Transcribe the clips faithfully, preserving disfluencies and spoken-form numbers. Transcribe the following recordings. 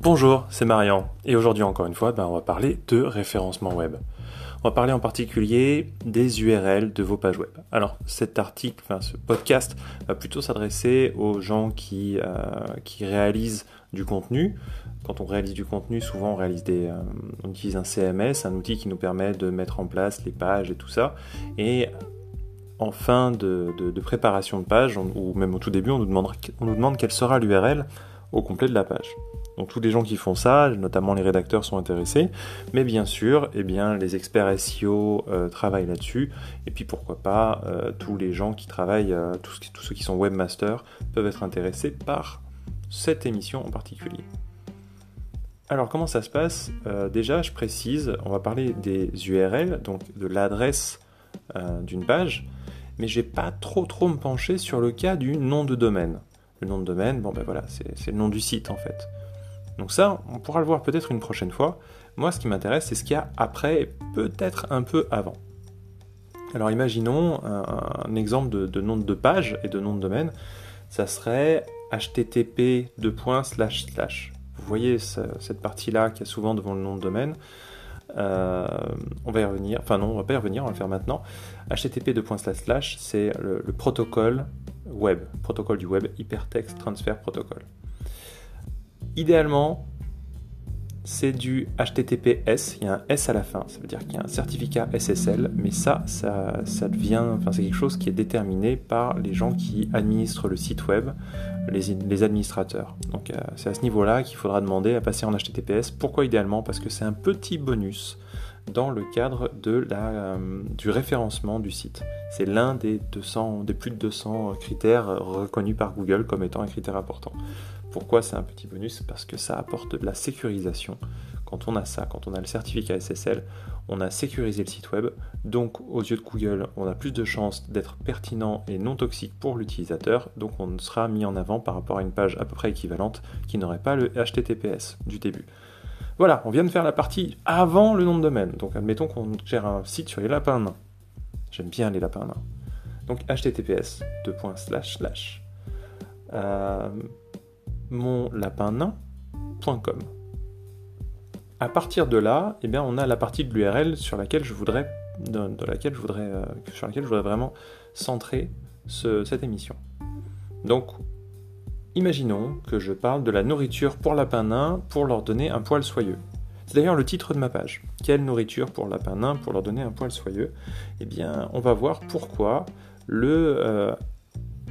Bonjour, c'est Marian, et aujourd'hui encore une fois, ben, on va parler de référencement web. On va parler en particulier des U R L de vos pages web. Alors cet article, enfin, ce podcast va plutôt s'adresser aux gens qui, euh, qui réalisent du contenu. Quand on réalise du contenu, souvent on, réalise des, euh, on utilise un C M S, un outil qui nous permet de mettre en place les pages et tout ça. Et en fin de, de, de préparation de page, on, ou même au tout début, on nous demande, on nous demande quelle sera l'U R L au complet de la page. Donc tous les gens qui font ça, notamment les rédacteurs, sont intéressés, mais bien sûr, eh bien, les experts S E O euh, travaillent là-dessus, et puis pourquoi pas, euh, tous les gens qui travaillent, euh, tous, tous ceux qui sont webmasters, peuvent être intéressés par cette émission en particulier. Alors comment ça se passe ? euh, Déjà, je précise, on va parler des U R L, donc de l'adresse euh, d'une page, mais je ne vais pas trop trop me pencher sur le cas du nom de domaine. Le nom de domaine, bon ben voilà, c'est, c'est le nom du site en fait. Donc ça, on pourra le voir peut-être une prochaine fois. Moi, ce qui m'intéresse, c'est ce qu'il y a après et peut-être un peu avant. Alors imaginons un, un exemple de, de nom de page et de nom de domaine. Ça serait http deux points slash slash. Vous voyez ce, cette partie-là qui est souvent devant le nom de domaine. Euh, on va y revenir. Enfin non, on va pas y revenir, on va le faire maintenant. http deux points slash slash, c'est le, le protocole web, protocole du web, Hypertext Transfer Protocol. Idéalement, c'est du H T T P S, il y a un S à la fin, ça veut dire qu'il y a un certificat S S L, mais ça, ça, ça devient, enfin, c'est quelque chose qui est déterminé par les gens qui administrent le site web, les, les administrateurs. Donc euh, c'est à ce niveau-là qu'il faudra demander à passer en H T T P S. Pourquoi idéalement ? Parce que c'est un petit bonus dans le cadre de la, euh, du référencement du site. C'est l'un des, deux cents, des plus de deux cents critères reconnus par Google comme étant un critère important. Pourquoi c'est un petit bonus ? Parce que ça apporte de la sécurisation. Quand on a ça, quand on a le certificat S S L, on a sécurisé le site web. Donc, aux yeux de Google, on a plus de chances d'être pertinent et non toxique pour l'utilisateur. Donc, on sera mis en avant par rapport à une page à peu près équivalente qui n'aurait pas le H T T P S du début. Voilà, on vient de faire la partie avant le nom de domaine. Donc, admettons qu'on gère un site sur les lapins nains. J'aime bien les lapins nains. Donc, H T T P S, deux points, slash, slash. Euh... mon lapin nain point com. À partir de là, eh bien, on a la partie de l'U R L sur laquelle je voudrais, de, de laquelle je voudrais, euh, sur laquelle je voudrais vraiment centrer ce, cette émission. Donc, imaginons que je parle de la nourriture pour lapin nain pour leur donner un poil soyeux. C'est d'ailleurs le titre de ma page. Quelle nourriture pour lapin nain pour leur donner un poil soyeux ? Eh bien, on va voir pourquoi le, euh,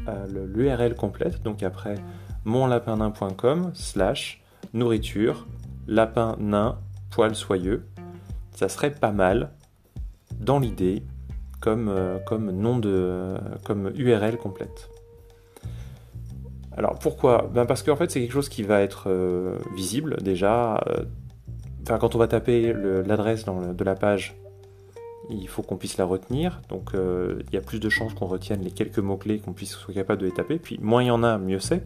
euh, le l'U R L complète. Donc après mon lapin nain point com slash nourriture lapin nain poil soyeux, ça serait pas mal dans l'idée comme, euh, comme nom de euh, comme U R L complète. Alors pourquoi ? Ben parce qu'en fait c'est quelque chose qui va être euh, visible déjà. Euh, enfin quand on va taper le, l'adresse dans le, de la page, il faut qu'on puisse la retenir, donc euh, il y a plus de chances qu'on retienne les quelques mots-clés, qu'on puisse soit capable de les taper, puis moins il y en a, mieux c'est.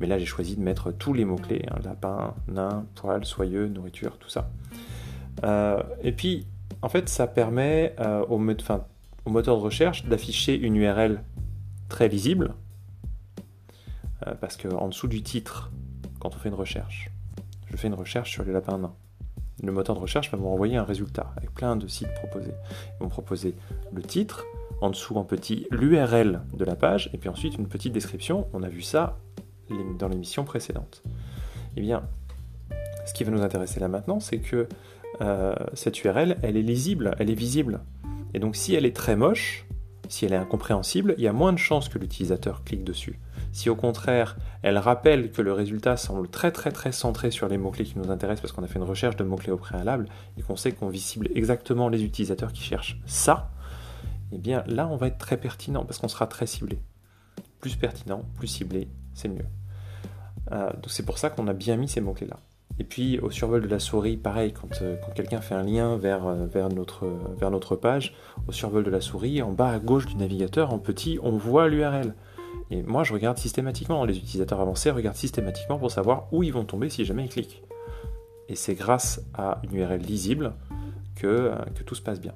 Mais là, j'ai choisi de mettre tous les mots-clés, hein, lapin, nain, poil, soyeux, nourriture, tout ça. Euh, et puis, en fait, ça permet euh, au, me- fin, au moteur de recherche d'afficher une U R L très lisible, euh, parce qu'en dessous du titre, quand on fait une recherche, je fais une recherche sur les lapins nains. Le moteur de recherche va me renvoyer un résultat avec plein de sites proposés. Ils vont proposer le titre, en dessous en petit l'U R L de la page, et puis ensuite une petite description. On a vu ça dans l'émission précédente. Eh bien, ce qui va nous intéresser là maintenant, c'est que euh, cette U R L, elle est lisible, elle est visible. Et donc si elle est très moche, si elle est incompréhensible, il y a moins de chances que l'utilisateur clique dessus. Si au contraire, elle rappelle que le résultat semble très très très centré sur les mots-clés qui nous intéressent parce qu'on a fait une recherche de mots-clés au préalable et qu'on sait qu'on cible exactement les utilisateurs qui cherchent ça, eh bien là on va être très pertinent parce qu'on sera très ciblé. Plus pertinent, plus ciblé, c'est mieux. Euh, donc c'est pour ça qu'on a bien mis ces mots-clés là. Et puis au survol de la souris, pareil, quand, euh, quand quelqu'un fait un lien vers, vers, notre, vers notre page, au survol de la souris, en bas à gauche du navigateur, en petit, on voit l'U R L. Et moi je regarde systématiquement, les utilisateurs avancés regardent systématiquement pour savoir où ils vont tomber si jamais ils cliquent. Et c'est grâce à une U R L lisible que, que tout se passe bien.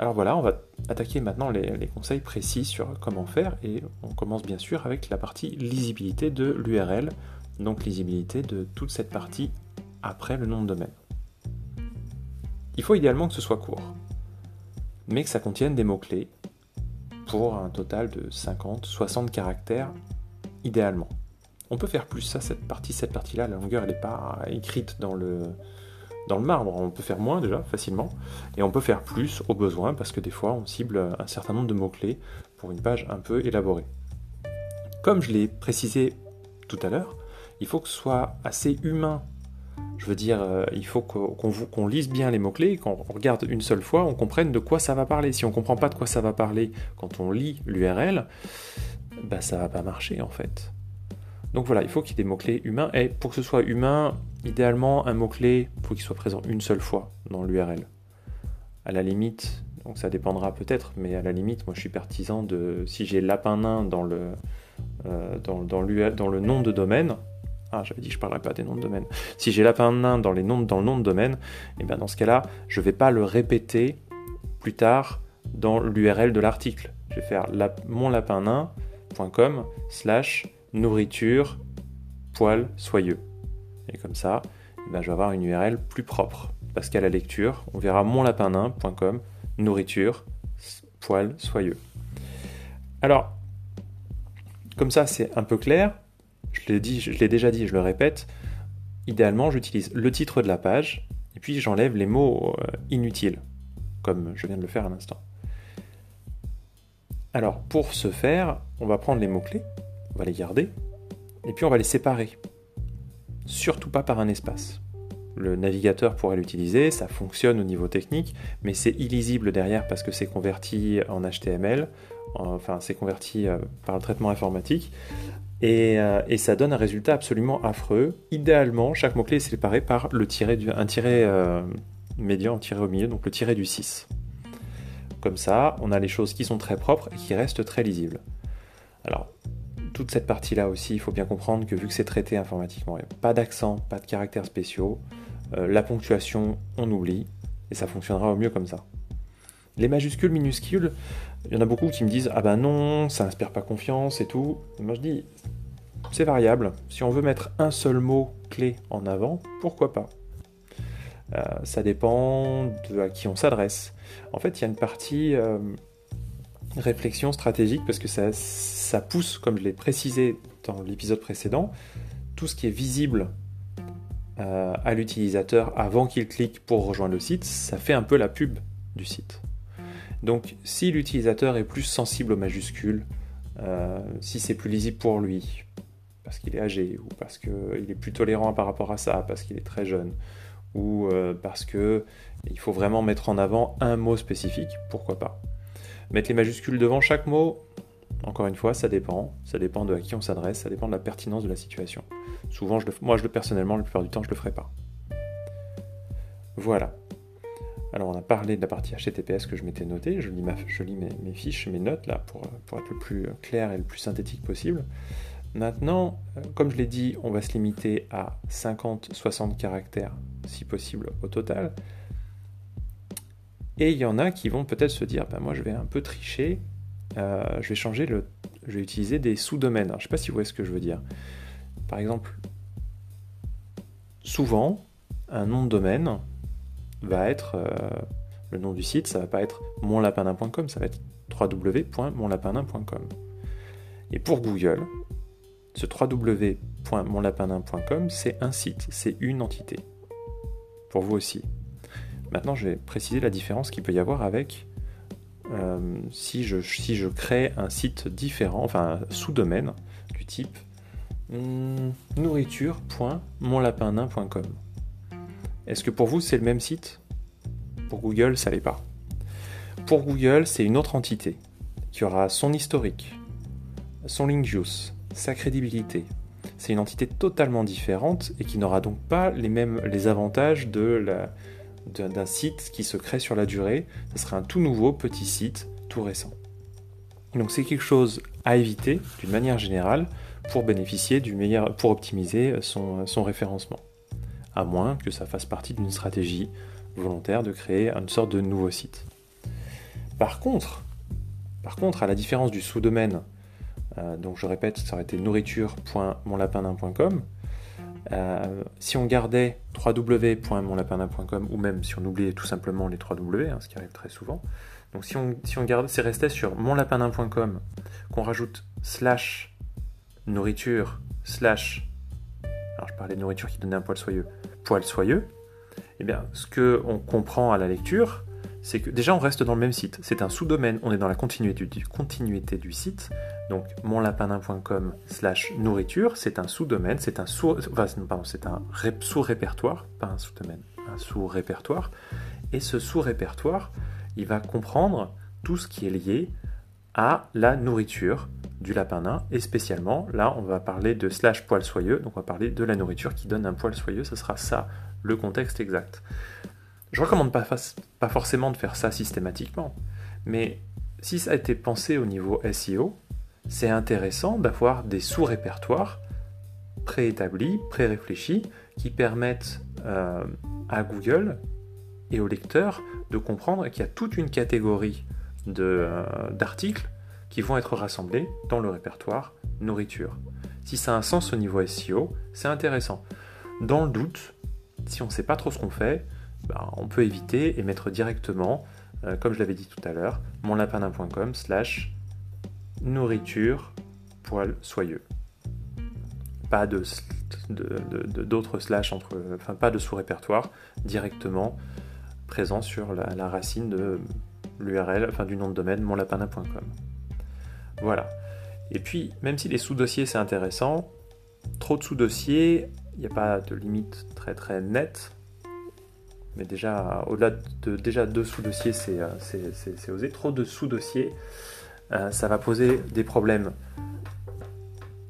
Alors voilà, on va attaquer maintenant les, les conseils précis sur comment faire, et on commence bien sûr avec la partie lisibilité de l'U R L donc lisibilité de toute cette partie après le nom de domaine. Il faut idéalement que ce soit court, mais que ça contienne des mots-clés pour un total de cinquante à soixante caractères idéalement. On peut faire plus, ça, cette partie, cette partie-là, la longueur elle n'est pas écrite dans le, dans le marbre, on peut faire moins déjà, facilement, et on peut faire plus au besoin, parce que des fois on cible un certain nombre de mots-clés pour une page un peu élaborée. Comme je l'ai précisé tout à l'heure, il faut que ce soit assez humain, je veux dire, il faut qu'on, qu'on lise bien les mots-clés, qu'on regarde une seule fois, on comprenne de quoi ça va parler. Si on ne comprend pas de quoi ça va parler quand on lit l'U R L, bah ça ne va pas marcher en fait. Donc voilà, il faut qu'il y ait des mots-clés humains, et pour que ce soit humain, idéalement, un mot-clé, il faut qu'il soit présent une seule fois dans l'U R L. À la limite, donc ça dépendra peut-être, mais à la limite, moi je suis partisan de, si j'ai lapin nain dans le, euh, dans, dans, dans le nom de domaine, ah j'avais dit que je ne parlerais pas des noms de domaine, si j'ai lapin nain dans, les noms, dans le nom de domaine, et bien dans ce cas-là, je ne vais pas le répéter plus tard dans l'U R L de l'article. Je vais faire la, monlapinnain.com slash nourriture, poil, soyeux. Et comme ça, eh ben, je vais avoir une U R L plus propre. Parce qu'à la lecture, on verra monlapinnain point com, nourriture, poil, soyeux. Alors, comme ça, c'est un peu clair. Je l'ai dit, je l'ai déjà dit, je le répète. Idéalement, j'utilise le titre de la page et puis j'enlève les mots inutiles, comme je viens de le faire à l'instant. Alors, pour ce faire, on va prendre les mots-clés. On va les garder, et puis on va les séparer. Surtout pas par un espace. Le navigateur pourrait l'utiliser, ça fonctionne au niveau technique, mais c'est illisible derrière parce que c'est converti en H T M L, enfin c'est converti par le traitement informatique, et, et ça donne un résultat absolument affreux. Idéalement, chaque mot-clé est séparé par le tiret du, un tiret euh, médian, un tiret au milieu, donc le tiret du six. Comme ça, on a les choses qui sont très propres et qui restent très lisibles. Alors, toute cette partie-là aussi, il faut bien comprendre que vu que c'est traité informatiquement, il n'y a pas d'accent, pas de caractères spéciaux, euh, la ponctuation, on oublie, et ça fonctionnera au mieux comme ça. Les majuscules, minuscules, il y en a beaucoup qui me disent « Ah ben non, ça n'inspire pas confiance et tout ». Moi je dis « C'est variable, si on veut mettre un seul mot clé en avant, pourquoi pas ?» euh, Ça dépend de à qui on s'adresse. En fait, il y a une partie... Euh, réflexion stratégique, parce que ça, ça pousse, comme je l'ai précisé dans l'épisode précédent, tout ce qui est visible euh, à l'utilisateur avant qu'il clique pour rejoindre le site, ça fait un peu la pub du site. Donc si l'utilisateur est plus sensible aux majuscules, euh, si c'est plus lisible pour lui, parce qu'il est âgé, ou parce qu'il est plus tolérant par rapport à ça, parce qu'il est très jeune, ou euh, parce que il faut vraiment mettre en avant un mot spécifique, pourquoi pas. Mettre les majuscules devant chaque mot, encore une fois, ça dépend. Ça dépend de à qui on s'adresse, ça dépend de la pertinence de la situation. Souvent, je le, moi, je le, personnellement, la plupart du temps, je ne le ferai pas. Voilà. Alors, on a parlé de la partie H T T P S que je m'étais notée. Je lis, ma, je lis mes, mes fiches, mes notes, là, pour, pour être le plus clair et le plus synthétique possible. Maintenant, comme je l'ai dit, on va se limiter à cinquante à soixante caractères, si possible, au total. Et il y en a qui vont peut-être se dire, ben moi je vais un peu tricher, euh, je vais changer le, je vais utiliser des sous-domaines. Alors, je ne sais pas si vous voyez ce que je veux dire. Par exemple, souvent, un nom de domaine va être, euh, le nom du site, ça ne va pas être monlapinnain point com, ça va être w w w point monlapinnain point com. Et pour Google, ce w w w point monlapinnain point com, c'est un site, c'est une entité. Pour vous aussi. Maintenant, je vais préciser la différence qu'il peut y avoir avec euh, si, je, si je crée un site différent, enfin un sous-domaine du type hum, nourriture point monlapinnain point com. Est-ce que pour vous, c'est le même site? Pour Google, ça ne l'est pas. Pour Google, c'est une autre entité qui aura son historique, son link juice, sa crédibilité. C'est une entité totalement différente et qui n'aura donc pas les mêmes les avantages de la... d'un site qui se crée sur la durée, ça sera un tout nouveau petit site, tout récent. Donc c'est quelque chose à éviter d'une manière générale pour bénéficier du meilleur, pour optimiser son, son référencement, à moins que ça fasse partie d'une stratégie volontaire de créer une sorte de nouveau site. Par contre, par contre, à la différence du sous-domaine, euh, donc je répète, ça aurait été nourriture point monlapinnain point com, Euh, si on gardait w w w point mon lapin nain point com ou même si on oubliait tout simplement les trois W, hein, ce qui arrive très souvent, donc si on, si on gardait, c'est resté sur mon lapin nain point com, qu'on rajoute slash nourriture slash, alors je parlais de nourriture qui donnait un poil soyeux, poil soyeux, et bien ce qu'on comprend à la lecture, c'est que déjà on reste dans le même site, c'est un sous-domaine, on est dans la continuité du, continuité du site, donc mon lapin nain point com slash nourriture, c'est un sous-domaine, c'est un, sous, enfin, pardon, c'est un ré, sous-répertoire, pas un sous-domaine, un sous-répertoire, et ce sous-répertoire, il va comprendre tout ce qui est lié à la nourriture du lapin nain, et spécialement, là on va parler de slash poil soyeux, donc on va parler de la nourriture qui donne un poil soyeux, ce sera ça le contexte exact. Je ne recommande pas, pas forcément de faire ça systématiquement, mais si ça a été pensé au niveau S E O, c'est intéressant d'avoir des sous-répertoires préétablis, pré-réfléchis, qui permettent euh, à Google et au lecteur de comprendre qu'il y a toute une catégorie de, euh, d'articles qui vont être rassemblés dans le répertoire nourriture. Si ça a un sens au niveau S E O, c'est intéressant. Dans le doute, si on ne sait pas trop ce qu'on fait, ben, on peut éviter et mettre directement, euh, comme je l'avais dit tout à l'heure, mon lapin nain point com slash nourriture poil soyeux. Pas de, de, de, d'autres slash entre, enfin pas de sous-répertoire, directement présent sur la, la racine de l'U R L, enfin du nom de domaine mon lapin nain point com. Voilà. Et puis, même si les sous-dossiers c'est intéressant, trop de sous-dossiers, il n'y a pas de limite très très nette. Mais déjà, au-delà de déjà deux sous-dossiers, c'est, c'est, c'est, c'est osé. Trop de sous-dossiers, euh, ça va poser des problèmes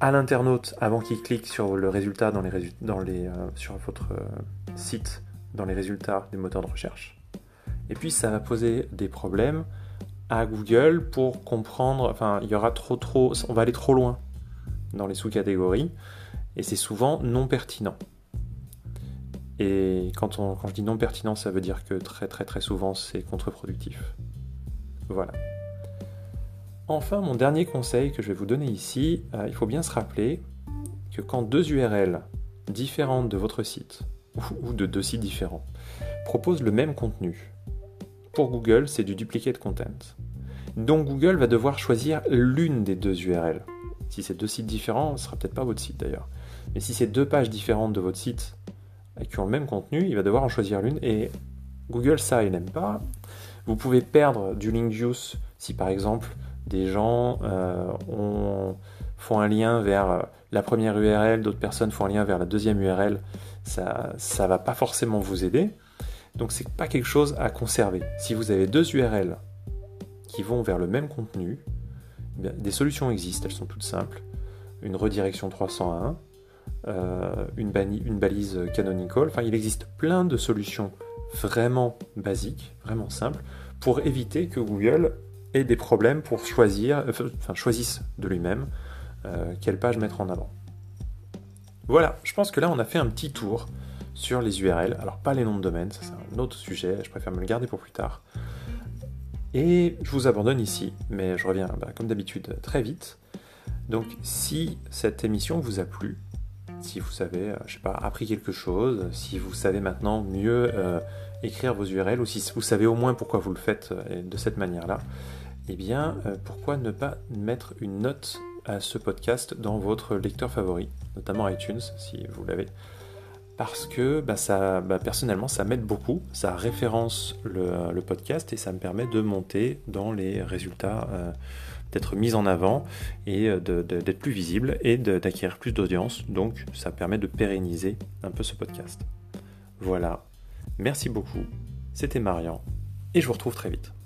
à l'internaute avant qu'il clique sur le résultat dans les, dans les, euh, sur votre euh, site, dans les résultats des moteurs de recherche. Et puis, ça va poser des problèmes à Google pour comprendre. Enfin, il y aura trop, trop. On va aller trop loin dans les sous-catégories, et c'est souvent non pertinent. Et quand, on, quand je dis non pertinent, ça veut dire que très très très souvent, c'est contre-productif. Voilà. Enfin, mon dernier conseil que je vais vous donner ici, euh, il faut bien se rappeler que quand deux U R L différentes de votre site, ou, ou de deux sites différents, proposent le même contenu, pour Google, c'est du duplicate content. Donc Google va devoir choisir l'une des deux U R L. Si c'est deux sites différents, ce sera peut-être pas votre site d'ailleurs. Mais si c'est deux pages différentes de votre site, qui ont le même contenu, il va devoir en choisir l'une, et Google, ça, il n'aime pas. Vous pouvez perdre du link juice si, par exemple, des gens euh, ont, font un lien vers la première U R L, d'autres personnes font un lien vers la deuxième U R L, ça ne va pas forcément vous aider. Donc, ce n'est pas quelque chose à conserver. Si vous avez deux U R L qui vont vers le même contenu, eh bien, des solutions existent, elles sont toutes simples. Une redirection trois cent un, Euh, une, bani- une balise canonical, enfin il existe plein de solutions vraiment basiques, vraiment simples, pour éviter que Google ait des problèmes pour choisir, enfin choisisse de lui-même euh, quelle page mettre en avant. Voilà, je pense que là on a fait un petit tour sur les U R L, alors pas les noms de domaine, ça c'est un autre sujet, je préfère me le garder pour plus tard. Et je vous abandonne ici, mais je reviens bah, comme d'habitude très vite. Donc si cette émission vous a plu, si vous avez, je sais pas, appris quelque chose, si vous savez maintenant mieux euh, écrire vos U R L, ou si vous savez au moins pourquoi vous le faites euh, de cette manière-là, eh bien, euh, pourquoi ne pas mettre une note à ce podcast dans votre lecteur favori, notamment iTunes, si vous l'avez, parce que bah, ça, bah, personnellement, ça m'aide beaucoup, ça référence le, le podcast et ça me permet de monter dans les résultats, euh, d'être mise en avant et de, de, d'être plus visible et de, d'acquérir plus d'audience. Donc, ça permet de pérenniser un peu ce podcast. Voilà. Merci beaucoup. C'était Marian et je vous retrouve très vite.